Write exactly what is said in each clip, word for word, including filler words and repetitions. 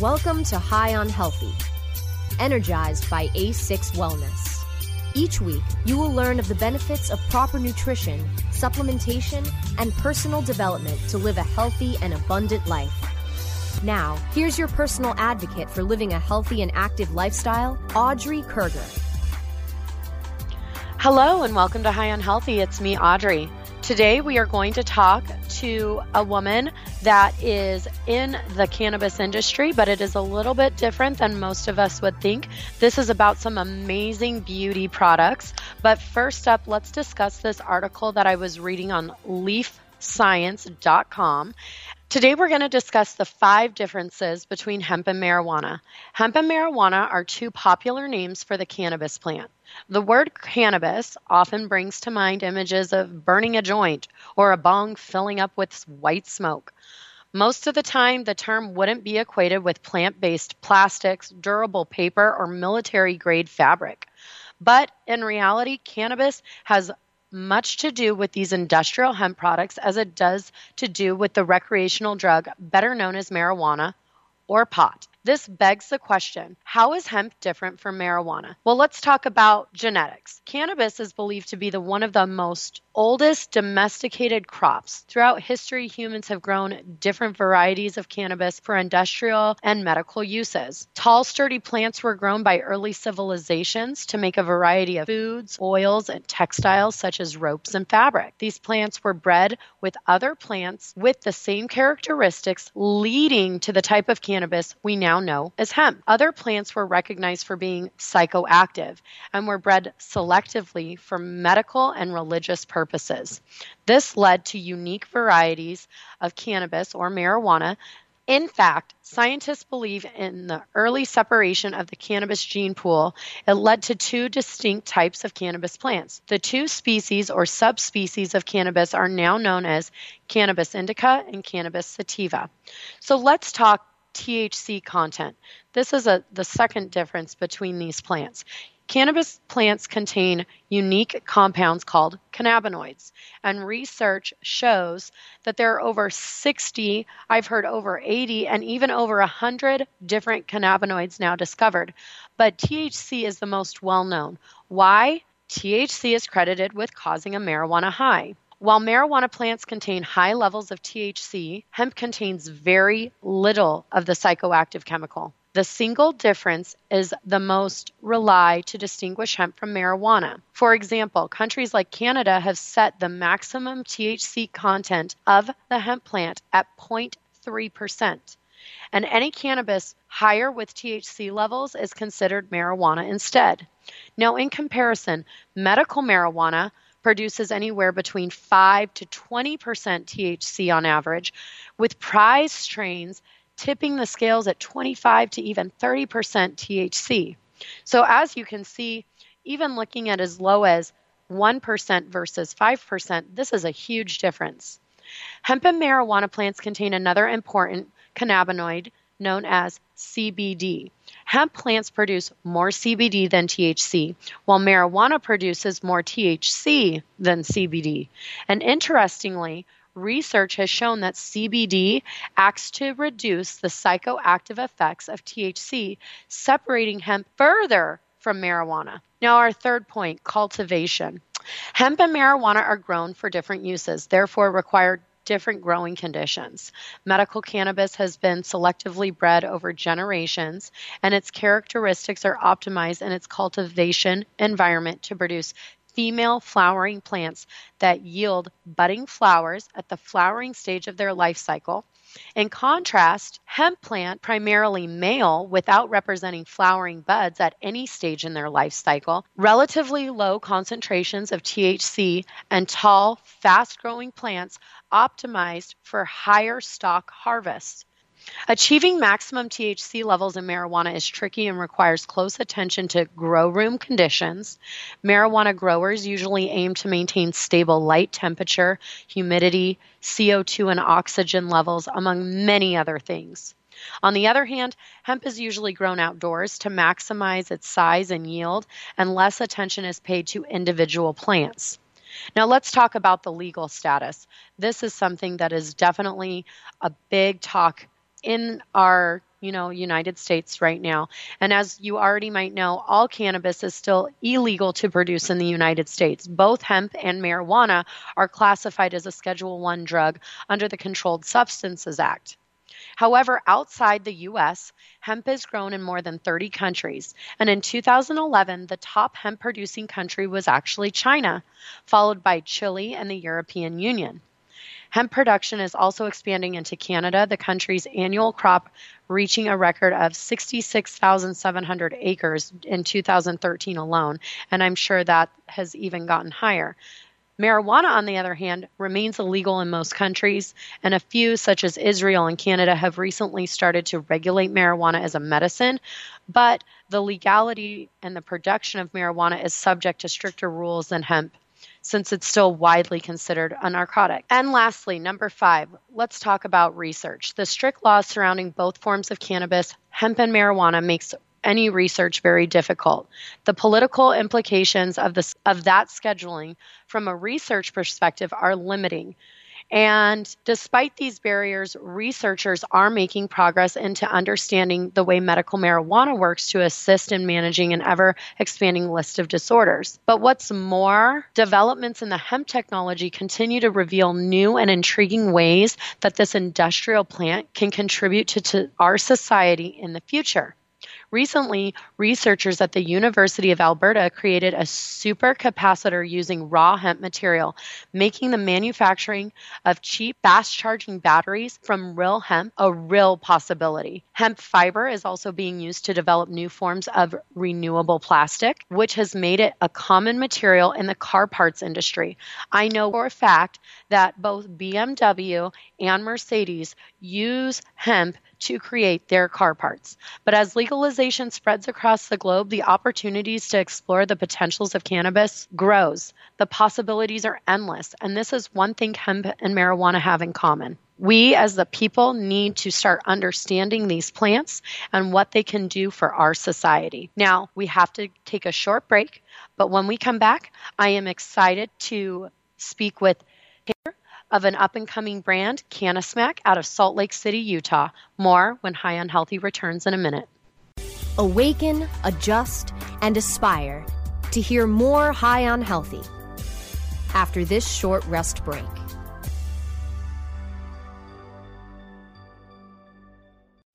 Welcome to High on Healthy, energized by A six Wellness. Each week, you will learn of the benefits of proper nutrition, supplementation, and personal development to live a healthy and abundant life. Now, here's your personal advocate for living a healthy and active lifestyle, Audrey Kerger. Hello and welcome to High on Healthy. It's me, Audrey. Today we are going to talk to a woman that is in the cannabis industry, but it is a little bit different than most of us would think. This is about some amazing beauty products. But first up, let's discuss this article that I was reading on Leaf Science dot com. Today we're going to discuss the five differences between hemp and marijuana. Hemp and marijuana are two popular names for the cannabis plant. The word cannabis often brings to mind images of burning a joint or a bong filling up with white smoke. Most of the time, the term wouldn't be equated with plant-based plastics, durable paper, or military-grade fabric. But in reality, cannabis has much to do with these industrial hemp products as it does to do with the recreational drug better known as marijuana or pot. This begs the question, how is hemp different from marijuana? Well, let's talk about genetics. Cannabis is believed to be the one of the most oldest domesticated crops. Throughout history, humans have grown different varieties of cannabis for industrial and medical uses. Tall, sturdy plants were grown by early civilizations to make a variety of foods, oils, and textiles such as ropes and fabric. These plants were bred with other plants with the same characteristics, leading to the type of cannabis we now know as hemp. Other plants were recognized for being psychoactive and were bred selectively for medical and religious purposes. This led to unique varieties of cannabis or marijuana. In fact, scientists believe in the early separation of the cannabis gene pool, it led to two distinct types of cannabis plants. The two species or subspecies of cannabis are now known as Cannabis indica and Cannabis sativa. So let's talk T H C content. This is a, the second difference between these plants. Cannabis plants contain unique compounds called cannabinoids, and research shows that there are over sixty, I've heard over eighty, and even over one hundred different cannabinoids now discovered. But T H C is the most well-known. Why? T H C is credited with causing a marijuana high. While marijuana plants contain high levels of T H C, hemp contains very little of the psychoactive chemical. The single difference is the most relied to distinguish hemp from marijuana. For example, countries like Canada have set the maximum T H C content of the hemp plant at zero point three percent. And any cannabis higher with T H C levels is considered marijuana instead. Now, in comparison, medical marijuana produces anywhere between five to twenty percent T H C on average, with prize strains tipping the scales at twenty-five to even thirty percent T H C. So as you can see, even looking at as low as one percent versus five percent, this is a huge difference. Hemp and marijuana plants contain another important cannabinoid known as C B D. Hemp plants produce more C B D than T H C, while marijuana produces more T H C than C B D. And interestingly, research has shown that C B D acts to reduce the psychoactive effects of T H C, separating hemp further from marijuana. Now, our third point, cultivation. Hemp and marijuana are grown for different uses, therefore require different growing conditions. Medical cannabis has been selectively bred over generations, and its characteristics are optimized in its cultivation environment to produce female flowering plants that yield budding flowers at the flowering stage of their life cycle. In contrast, hemp plant, primarily male, without representing flowering buds at any stage in their life cycle, relatively low concentrations of T H C, and tall, fast-growing plants optimized for higher stock harvest. Achieving maximum T H C levels in marijuana is tricky and requires close attention to grow room conditions. Marijuana growers usually aim to maintain stable light temperature, humidity, C O two and oxygen levels, among many other things. On the other hand, hemp is usually grown outdoors to maximize its size and yield, and less attention is paid to individual plants. Now let's talk about the legal status. This is something that is definitely a big talk in our you know, United States right now. And as you already might know, all cannabis is still illegal to produce in the United States. Both hemp and marijuana are classified as a Schedule One drug under the Controlled Substances Act. However, outside the U S, hemp is grown in more than thirty countries, and in two thousand eleven, the top hemp-producing country was actually China, followed by Chile and the European Union. Hemp production is also expanding into Canada, the country's annual crop reaching a record of sixty-six thousand seven hundred acres in two thousand thirteen alone, and I'm sure that has even gotten higher. Marijuana, on the other hand, remains illegal in most countries, and a few, such as Israel and Canada, have recently started to regulate marijuana as a medicine, but the legality and the production of marijuana is subject to stricter rules than hemp, since it's still widely considered a narcotic. And lastly, number five, let's talk about research. The strict laws surrounding both forms of cannabis, hemp and marijuana, makes any research very difficult. The political implications of this of that scheduling from a research perspective are limiting. And despite these barriers, researchers are making progress into understanding the way medical marijuana works to assist in managing an ever-expanding list of disorders. But what's more, developments in the hemp technology continue to reveal new and intriguing ways that this industrial plant can contribute to, to our society in the future. Recently, researchers at the University of Alberta created a supercapacitor using raw hemp material, making the manufacturing of cheap, fast-charging batteries from real hemp a real possibility. Hemp fiber is also being used to develop new forms of renewable plastic, which has made it a common material in the car parts industry. I know for a fact that both B M W and Mercedes use hemp to create their car parts. But as legalization spreads across the globe, the opportunities to explore the potentials of cannabis grows. The possibilities are endless, and this is one thing hemp and marijuana have in common. We as the people need to start understanding these plants and what they can do for our society. Now, we have to take a short break, but when we come back, I am excited to speak with Taylor of an up-and-coming brand, Cannasmack, out of Salt Lake City, Utah. More when High on Healthy returns in a minute. Awaken, adjust, and aspire to hear more High on Healthy after this short rest break.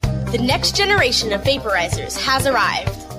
The next generation of vaporizers has arrived.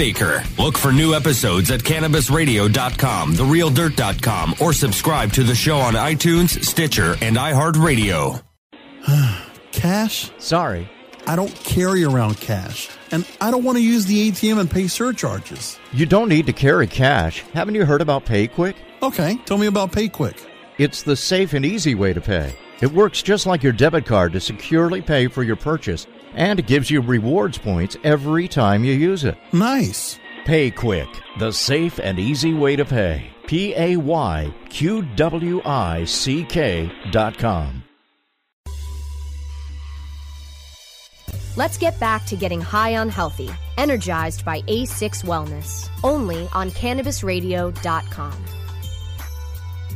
Baker. Look for new episodes at Cannabis Radio dot com, The Real Dirt dot com, or subscribe to the show on iTunes, Stitcher, and iHeartRadio. Cash? Sorry. I don't carry around cash, and I don't want to use the A T M and pay surcharges. You don't need to carry cash. Haven't you heard about PayQuick? Okay, tell me about PayQuick. It's the safe and easy way to pay. It works just like your debit card to securely pay for your purchase, and it gives you rewards points every time you use it. Nice. PayQuick, the safe and easy way to pay. P A Y Q W I C K dot com. Let's get back to getting high on healthy, energized by A six Wellness, only on Cannabis Radio dot com.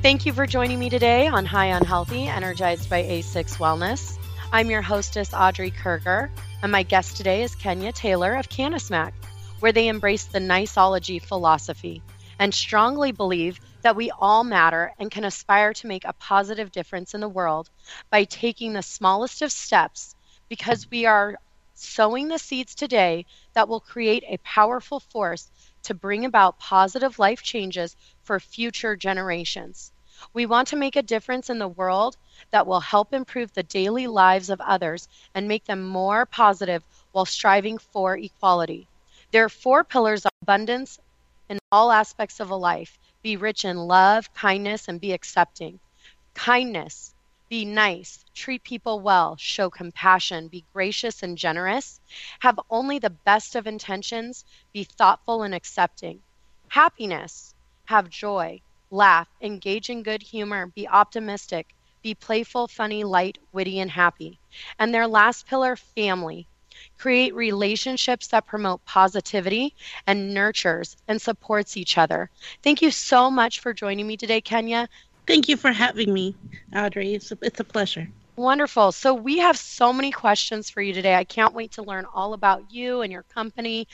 Thank you for joining me today on High on Healthy, energized by A six Wellness. I'm your hostess, Audrey Kerger, and my guest today is Kenia Taylor of Cannasmack, where they embrace the Nisology philosophy and strongly believe that we all matter and can aspire to make a positive difference in the world by taking the smallest of steps, because we are sowing the seeds today that will create a powerful force to bring about positive life changes for future generations. We want to make a difference in the world that will help improve the daily lives of others and make them more positive while striving for equality. There are four pillars of abundance in all aspects of a life. Be rich in love, kindness, and be accepting. Kindness, be nice, treat people well, show compassion, be gracious and generous, have only the best of intentions, be thoughtful and accepting. Happiness, have joy, laugh, engage in good humor, be optimistic, be playful, funny, light, witty, and happy. And their last pillar, family. Create relationships that promote positivity and nurtures and supports each other. Thank you so much for joining me today, Kenia. Thank you for having me, Audrey. It's a, it's a pleasure. Wonderful. So we have so many questions for you today. I can't wait to learn all about you and your company.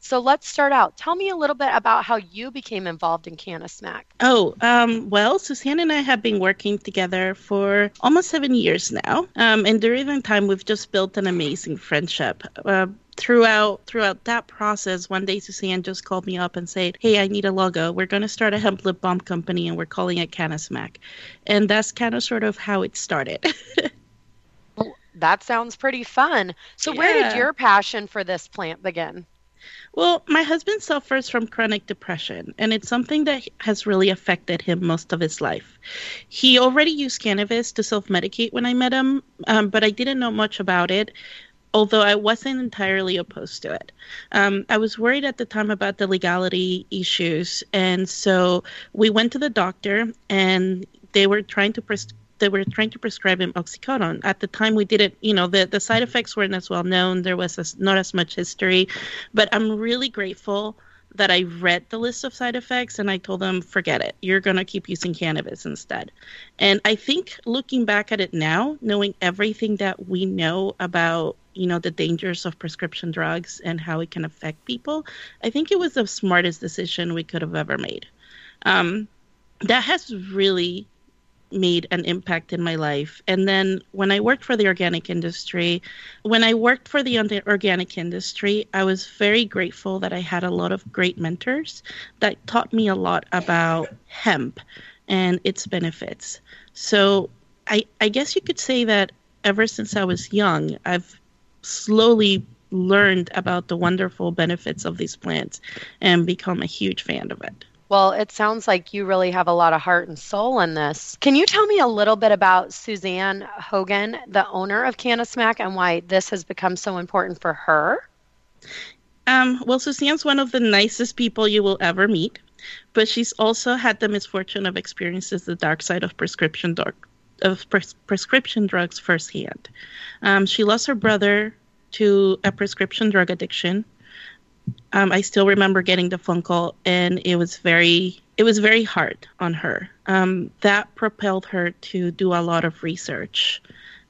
So let's start out. Tell me a little bit about how you became involved in Cannasmack. Oh, um, well, Suzanne and I have been working together for almost seven years now. Um, and during that time, we've just built an amazing friendship. Uh, Throughout throughout that process, one day Suzanne just called me up and said, hey, I need a logo. We're going to start a hemp lip balm company, and we're calling it Cannasmack. And that's kind of sort of how it started. Well, that sounds pretty fun. So yeah. Where did your passion for this plant begin? Well, my husband suffers from chronic depression, and it's something that has really affected him most of his life. He already used cannabis to self-medicate when I met him, um, but I didn't know much about it, although I wasn't entirely opposed to it. Um, I was worried at the time about the legality issues. And so we went to the doctor, and they were trying to pres- they were trying to prescribe him oxycodone. At the time, we didn't, you know, the, the side effects weren't as well known. There was as, not as much history. But I'm really grateful that I read the list of side effects, and I told them, forget it. You're going to keep using cannabis instead. And I think looking back at it now, knowing everything that we know about, you know, the dangers of prescription drugs and how it can affect people, I think it was the smartest decision we could have ever made. Um, that has really made an impact in my life. And then when I worked for the organic industry, when I worked for the organic industry, I was very grateful that I had a lot of great mentors that taught me a lot about hemp and its benefits. So I, I guess you could say that ever since I was young, I've slowly learned about the wonderful benefits of these plants and become a huge fan of it. Well, it sounds like you really have a lot of heart and soul in this. Can you tell me a little bit about Suzanne Hogan, the owner of Cannasmack, and why this has become so important for her? Um, well, Suzanne's one of the nicest people you will ever meet, but she's also had the misfortune of experiencing the dark side of prescription drug of pres- prescription drugs firsthand. Um, she lost her brother to a prescription drug addiction. Um, I still remember getting the phone call, and it was very, it was very hard on her. Um, that propelled her to do a lot of research.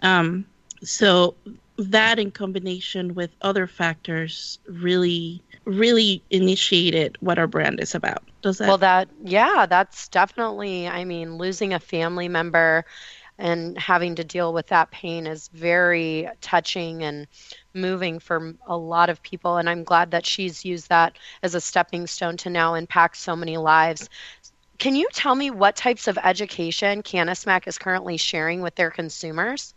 Um, so that, in combination with other factors, really, really initiated what our brand is about. Does that? Well, that, yeah, that's definitely, I mean, losing a family member and having to deal with that pain is very touching and moving for a lot of people. And I'm glad that she's used that as a stepping stone to now impact so many lives. Can you tell me what types of education Cannasmack is currently sharing with their consumers?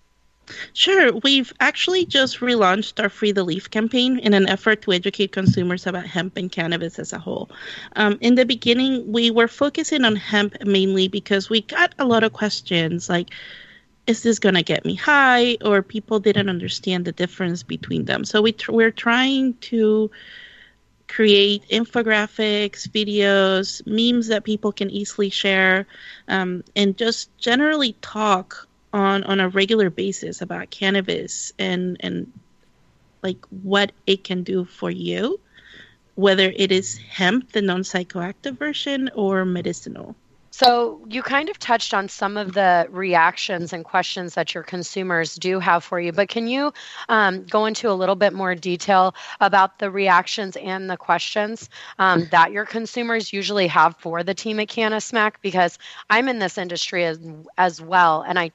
Sure. We've actually just relaunched our Free the Leaf campaign in an effort to educate consumers about hemp and cannabis as a whole. Um, in the beginning, we were focusing on hemp mainly because we got a lot of questions like, is this going to get me high? Or people didn't understand the difference between them. So we tr- we're trying to create infographics, videos, memes that people can easily share, um, and just generally talk on on a regular basis about cannabis and and like what it can do for you, whether it is hemp, the non-psychoactive version, or medicinal. So you kind of touched on some of the reactions and questions that your consumers do have for you, but can you um, go into a little bit more detail about the reactions and the questions um, that your consumers usually have for the team at Cannasmack? Because I'm in this industry as, as well, and I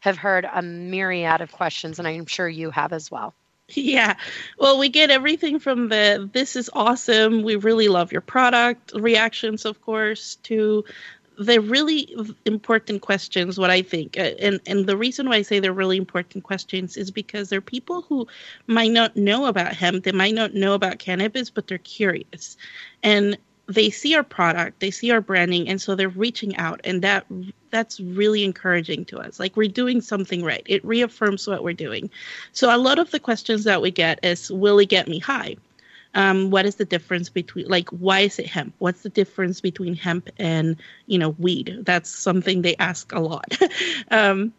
have heard a myriad of questions, and I'm sure you have as well. Yeah. Well, we get everything from the, this is awesome, we really love your product, reactions, of course, to the really important questions, what I think. And, and the reason why I say they're really important questions is because there are people who might not know about hemp, they might not know about cannabis, but they're curious. And they see our product, they see our branding, and so they're reaching out, and that that's really encouraging to us. Like, we're doing something right. It reaffirms what we're doing. So a lot of the questions that we get is, will it get me high? Um, what is the difference between, like, why is it hemp? What's the difference between hemp and, you know, weed? That's something they ask a lot. um,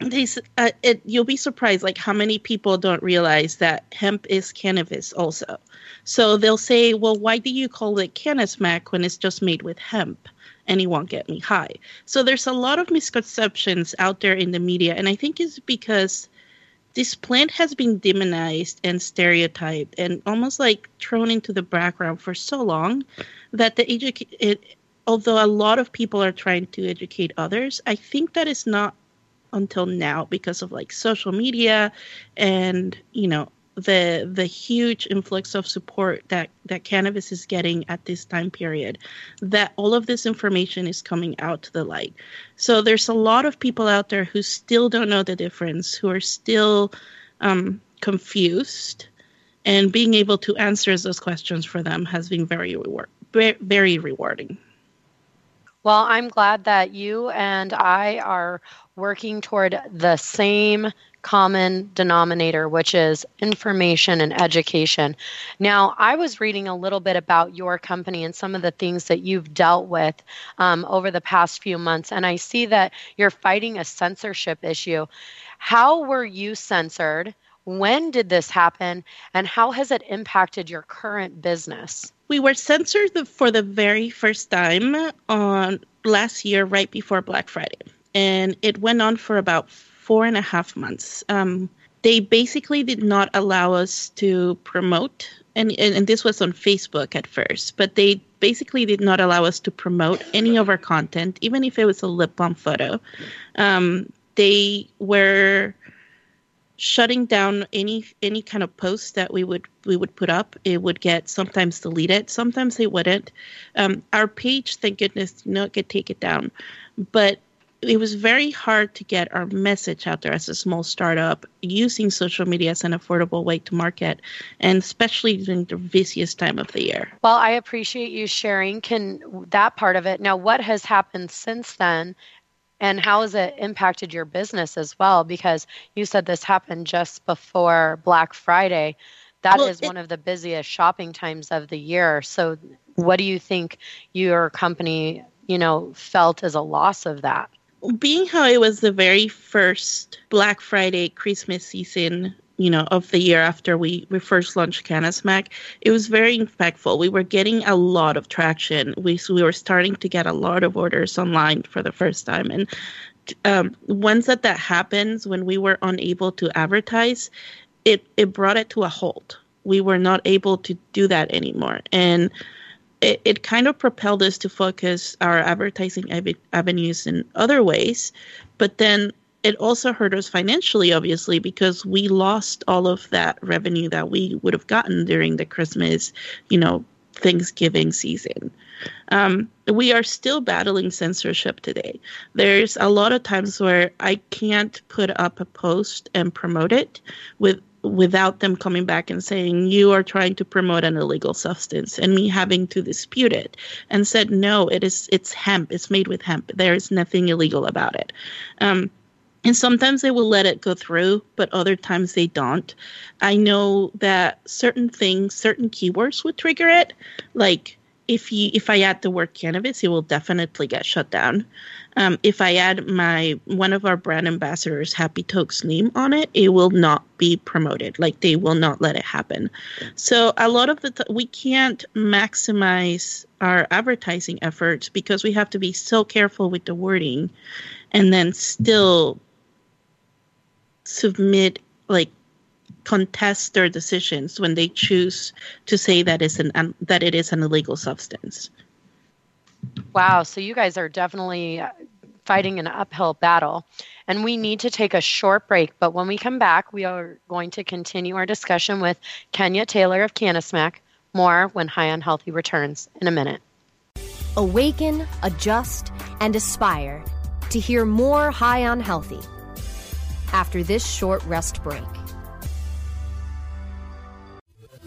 they, uh, it, you'll be surprised, like, how many people don't realize that hemp is cannabis also. So they'll say, well, why do you call it Cannasmack when it's just made with hemp and it won't get me high? So there's a lot of misconceptions out there in the media, and I think it's because this plant has been demonized and stereotyped and almost like thrown into the background for so long that the edu- it, although a lot of people are trying to educate others, I think that it's not until now because of like social media and, you know, the the huge influx of support that, that cannabis is getting at this time period, that all of this information is coming out to the light. So there's a lot of people out there who still don't know the difference, who are still um, confused, and being able to answer those questions for them has been very reward, very rewarding. Well, I'm glad that you and I are working toward the same common denominator, which is information and education. Now, I was reading a little bit about your company and some of the things that you've dealt with um, over the past few months, and I see that you're fighting a censorship issue. How were you censored? When did this happen? And how has it impacted your current business? We were censored for the very first time on last year, right before Black Friday. And it went on for about four and a half months. Um, they basically did not allow us to promote, and, and, and this was on Facebook at first, but they basically did not allow us to promote any of our content, even if it was a lip balm photo. Um, they were shutting down any any kind of post that we would we would put up. It would get sometimes deleted, sometimes they wouldn't. Um, our page, thank goodness, did not get taken down, but it was very hard to get our message out there as a small startup using social media as an affordable way to market, and especially during the busiest time of the year. Well, I appreciate you sharing can that part of it. Now, what has happened since then, and how has it impacted your business as well? Because you said this happened just before Black Friday. That well, is it, one of the busiest shopping times of the year. So what do you think your company, you know, felt as a loss of that? Being how it was the very first Black Friday, Christmas season, you know, of the year after we, we first launched Cannasmack, it was very impactful. We were getting a lot of traction. We we were starting to get a lot of orders online for the first time. And um, once that, that happens, when we were unable to advertise, it, it brought it to a halt. We were not able to do that anymore. And It, it kind of propelled us to focus our advertising ab- avenues in other ways, but then it also hurt us financially, obviously, because we lost all of that revenue that we would have gotten during the Christmas, you know, Thanksgiving season. Um, we are still battling censorship today. There's a lot of times where I can't put up a post and promote it with without them coming back and saying, you are trying to promote an illegal substance, and me having to dispute it and said, no, it is, it's hemp. It's made with hemp. There is nothing illegal about it. Um, and sometimes they will let it go through, but other times they don't. I know that certain things, certain keywords would trigger it. Like if you, if I add the word cannabis, it will definitely get shut down. Um, if I add my one of our brand ambassadors, Happy Tokes, name on it, it will not be promoted. Like, they will not let it happen. So a lot of the th- we can't maximize our advertising efforts because we have to be so careful with the wording, and then still submit, like, contest their decisions when they choose to say that is an um, that it is an illegal substance. Wow. So you guys are definitely fighting an uphill battle. and we need to take a short break. But when we come back, we are going to continue our discussion with Kenia Taylor of Cannasmack. More when High on Healthy returns in a minute. Awaken, adjust, and aspire to hear more High on Healthy after this short rest break.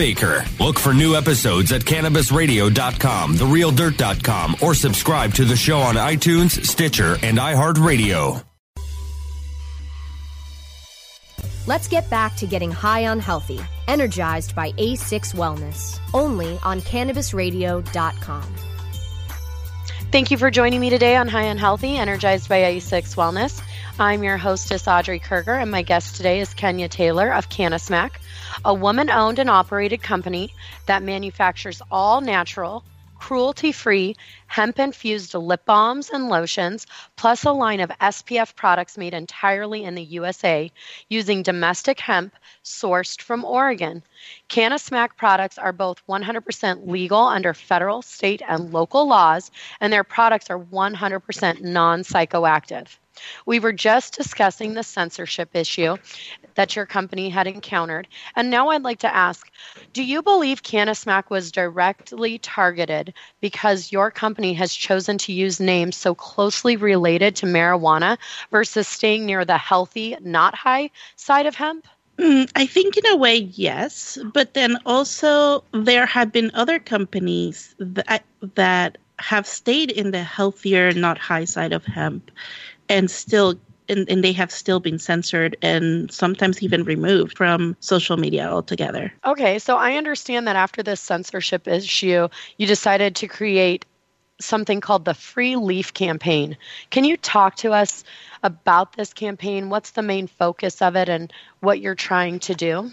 Baker. Look for new episodes at Cannabis Radio dot com, The Real Dirt dot com, or subscribe to the show on iTunes, Stitcher, and iHeartRadio. Let's get back to getting high on healthy, energized by A six Wellness, only on Cannabis Radio dot com. Thank you for joining me today on High on Healthy, energized by A six Wellness. I'm your hostess, Audrey Kerger, and my guest today is Kenia Taylor of Cannasmack, a woman-owned and operated company that manufactures all-natural, cruelty-free, hemp-infused lip balms and lotions, plus a line of S P F products made entirely in the U S A using domestic hemp sourced from Oregon. Cannasmack products are both one hundred percent legal under federal, state, and local laws, and their products are one hundred percent non-psychoactive. We were just discussing the censorship issue that your company had encountered, and now I'd like to ask, do you believe Cannasmack was directly targeted because your company has chosen to use names so closely related to marijuana versus staying near the healthy, not high side of hemp? Mm, I think in a way, yes, but then also there have been other companies that, that have stayed in the healthier, not high side of hemp. And still, and, and they have still been censored and sometimes even removed from social media altogether. Okay, so I understand that after this censorship issue, you decided to create something called the Free Leaf Campaign. Can you talk to us about this campaign? What's the main focus of it and what you're trying to do?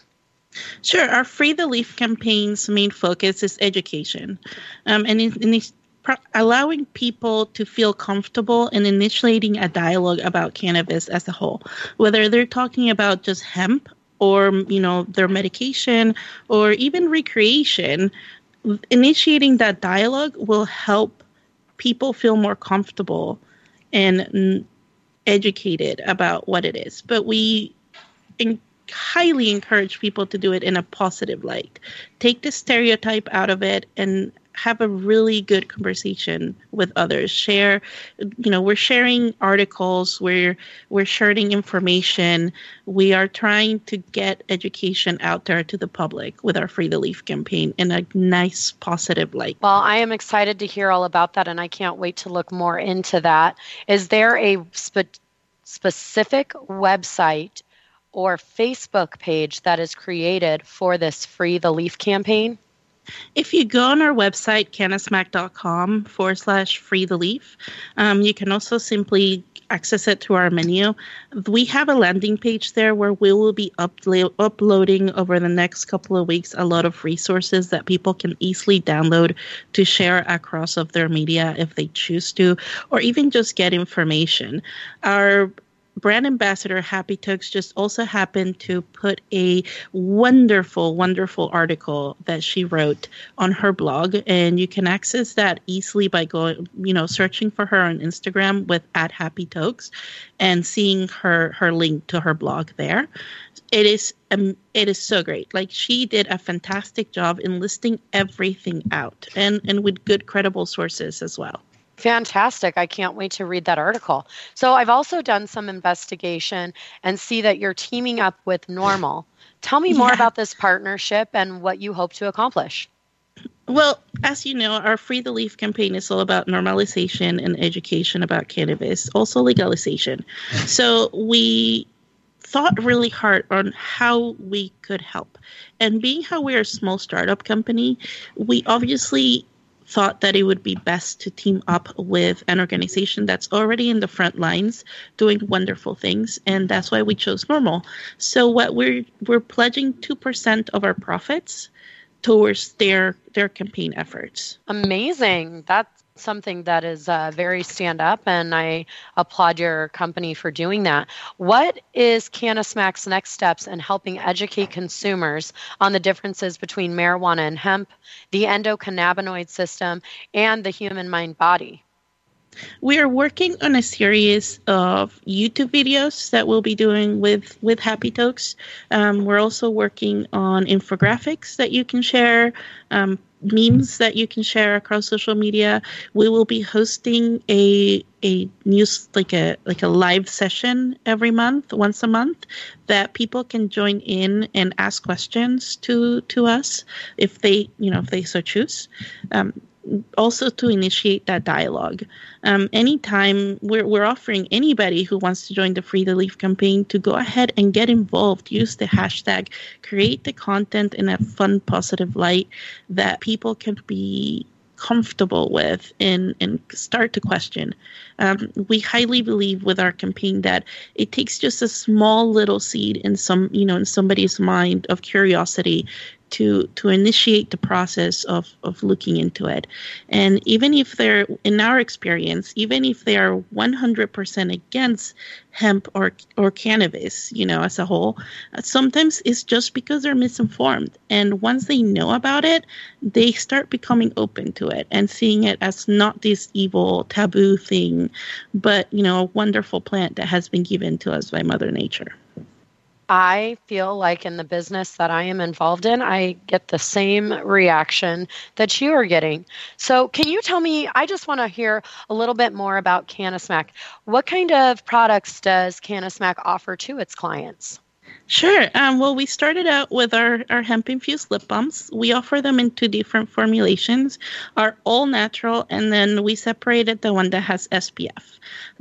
Sure. Our Free the Leaf campaign's main focus is education. Um, and in, in this allowing people to feel comfortable and initiating a dialogue about cannabis as a whole, whether they're talking about just hemp or, you know, their medication or even recreation. Initiating that dialogue will help people feel more comfortable and educated about what it is. But we in- highly encourage people to do it in a positive light. Take the stereotype out of it and have a really good conversation with others. Share, you know, we're sharing articles, we're, we're sharing information. We are trying to get education out there to the public with our Free the Leaf campaign in a nice, positive light. Well, I am excited to hear all about that, and I can't wait to look more into that. Is there a spe- specific website or Facebook page that is created for this Free the Leaf campaign? If you go on our website, Cannasmack dot com forward slash free the leaf, um, you can also simply access it to our menu, we have a landing page there where we will be upla- uploading over the next couple of weeks a lot of resources that people can easily download to share across of their media if they choose to, or even just get information. Our brand ambassador, Happy Tokes, just also happened to put a wonderful, wonderful article that she wrote on her blog. And you can access that easily by going, you know, searching for her on Instagram with at Happy Tokes and seeing her, her link to her blog there. It is Um, it is so great. Like, she did a fantastic job in listing everything out, and, and with good, credible sources as well. Fantastic. I can't wait to read that article. So I've also done some investigation and see that you're teaming up with NORML. Tell me more yeah. about this partnership and what you hope to accomplish. Well, as you know, our Free the Leaf campaign is all about normalization and education about cannabis, also legalization. So we thought really hard on how we could help. And being how we're a small startup company, we obviously thought that it would be best to team up with an organization that's already in the front lines doing wonderful things. And that's why we chose NORML. So what we're we're pledging two percent of our profits towards their their campaign efforts. Amazing. That's something that is uh, very stand up, and I applaud your company for doing that. What is Cannasmack's next steps in helping educate consumers on the differences between marijuana and hemp, the endocannabinoid system, and the human mind body? We are working on a series of YouTube videos that we'll be doing with, with Happy Tokes. Um, we're also working on infographics that you can share, um, memes that you can share across social media. We will be hosting a a news like a like a live session every month, once a month, that people can join in and ask questions to to us if they you know if they so choose. Um, also to initiate that dialogue. Um, anytime we're, we're offering anybody who wants to join the Free the Leaf campaign to go ahead and get involved, use the hashtag, create the content in a fun, positive light that people can be comfortable with and, and start to question. Um, we highly believe with our campaign that it takes just a small little seed in some, you know, in somebody's mind of curiosity to to initiate the process of, of looking into it. And even if they're, in our experience, even if they are one hundred percent against hemp or or cannabis, you know, as a whole, sometimes it's just because they're misinformed. And once they know about it, they start becoming open to it and seeing it as not this evil taboo thing, but, you know, a wonderful plant that has been given to us by Mother Nature. I feel like in the business that I am involved in, I get the same reaction that you are getting. So can you tell me, I just want to hear a little bit more about Cannasmack. What kind of products does Cannasmack offer to its clients? Sure. Um, well, we started out with our, our hemp-infused lip balms. We offer them in two different formulations, are all natural, and then we separated the one that has S P F.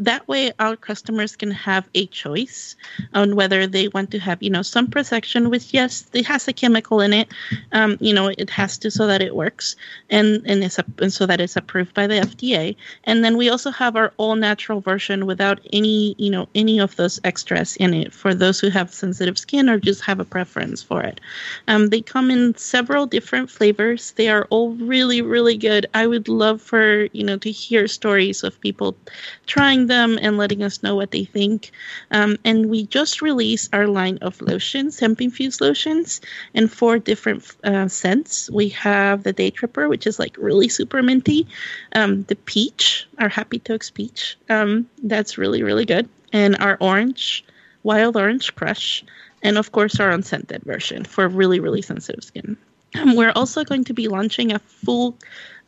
That way, our customers can have a choice on whether they want to have, you know, sun protection, which, yes, it has a chemical in it. Um, you know, it has to so that it works, and and, it's, and so that it's approved by the F D A. And then we also have our all-natural version without any, you know, any of those extras in it for those who have sensitive skin or just have a preference for it. Um, they come in several different flavors. They are all really, really good. I would love for, you know, to hear stories of people trying them and letting us know what they think. Um, and we just released our line of lotions, hemp-infused lotions, in four different uh, scents. We have the Day Tripper, which is like really super minty. Um, the Peach, our Happy Tokes Peach, um, that's really, really good. And our Orange, Wild Orange Crush, and of course our unscented version for really, really sensitive skin. Um, we're also going to be launching a full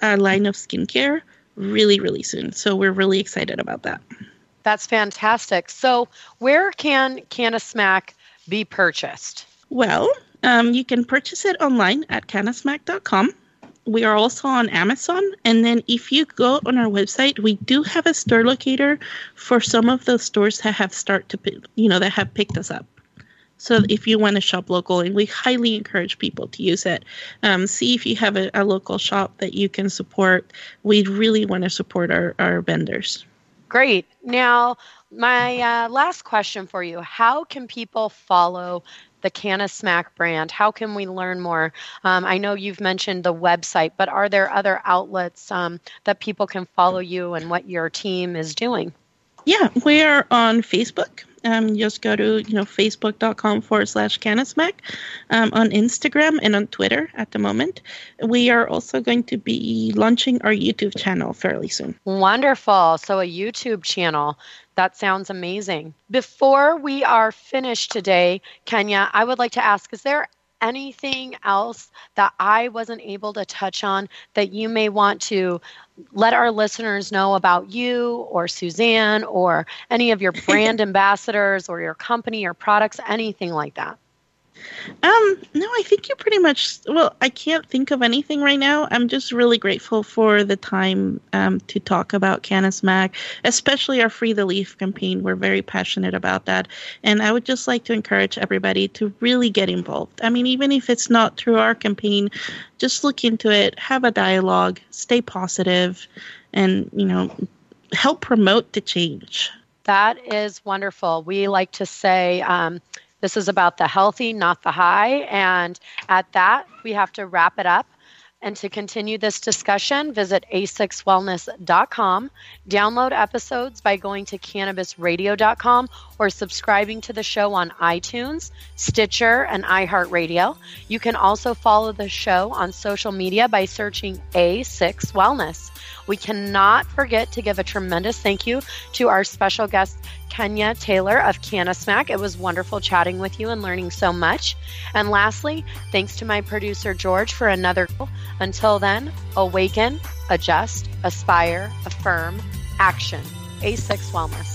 uh, line of skincare really, really soon. So we're really excited about that. That's fantastic. So where can Cannasmack be purchased? Well, um, you can purchase it online at Cannasmack dot com. We are also on Amazon. And then if you go on our website, we do have a store locator for some of the stores that have start to, you know, that have picked us up. So if you want to shop local, and we highly encourage people to use it, um, see if you have a, a local shop that you can support. We really want to support our, our vendors. Great. Now, my uh, last question for you. How can people follow the Cannasmack brand? How can we learn more? Um, I know you've mentioned the website, but are there other outlets um, that people can follow you and what your team is doing? Yeah, we are on Facebook. Um, just go to, you know, facebook.com forward slash Cannasmack, um, on Instagram and on Twitter at the moment. We are also going to be launching our YouTube channel fairly soon. Wonderful. So a YouTube channel. That sounds amazing. Before we are finished today, Kenia, I would like to ask, is there anything else that I wasn't able to touch on that you may want to let our listeners know about you or Suzanne or any of your brand ambassadors or your company or products, anything like that? Um, no, I think you pretty much, well, I can't think of anything right now. I'm just really grateful for the time um, to talk about Cannasmack, especially our Free the Leaf campaign. We're very passionate about that. And I would just like to encourage everybody to really get involved. I mean, even if it's not through our campaign, just look into it, have a dialogue, stay positive, and, you know, help promote the change. That is wonderful. We like to say, um, this is about the healthy, not the high. And at that, we have to wrap it up. And to continue this discussion, visit A six wellness dot com, download episodes by going to Cannabis Radio dot com or subscribing to the show on iTunes, Stitcher, and iHeartRadio. You can also follow the show on social media by searching A six Wellness. We cannot forget to give a tremendous thank you to our special guest, Kenia Taylor of Cannasmack. It was wonderful chatting with you and learning so much. And lastly, thanks to my producer, George, for another. Until then, awaken, adjust, aspire, affirm, action. A six Wellness.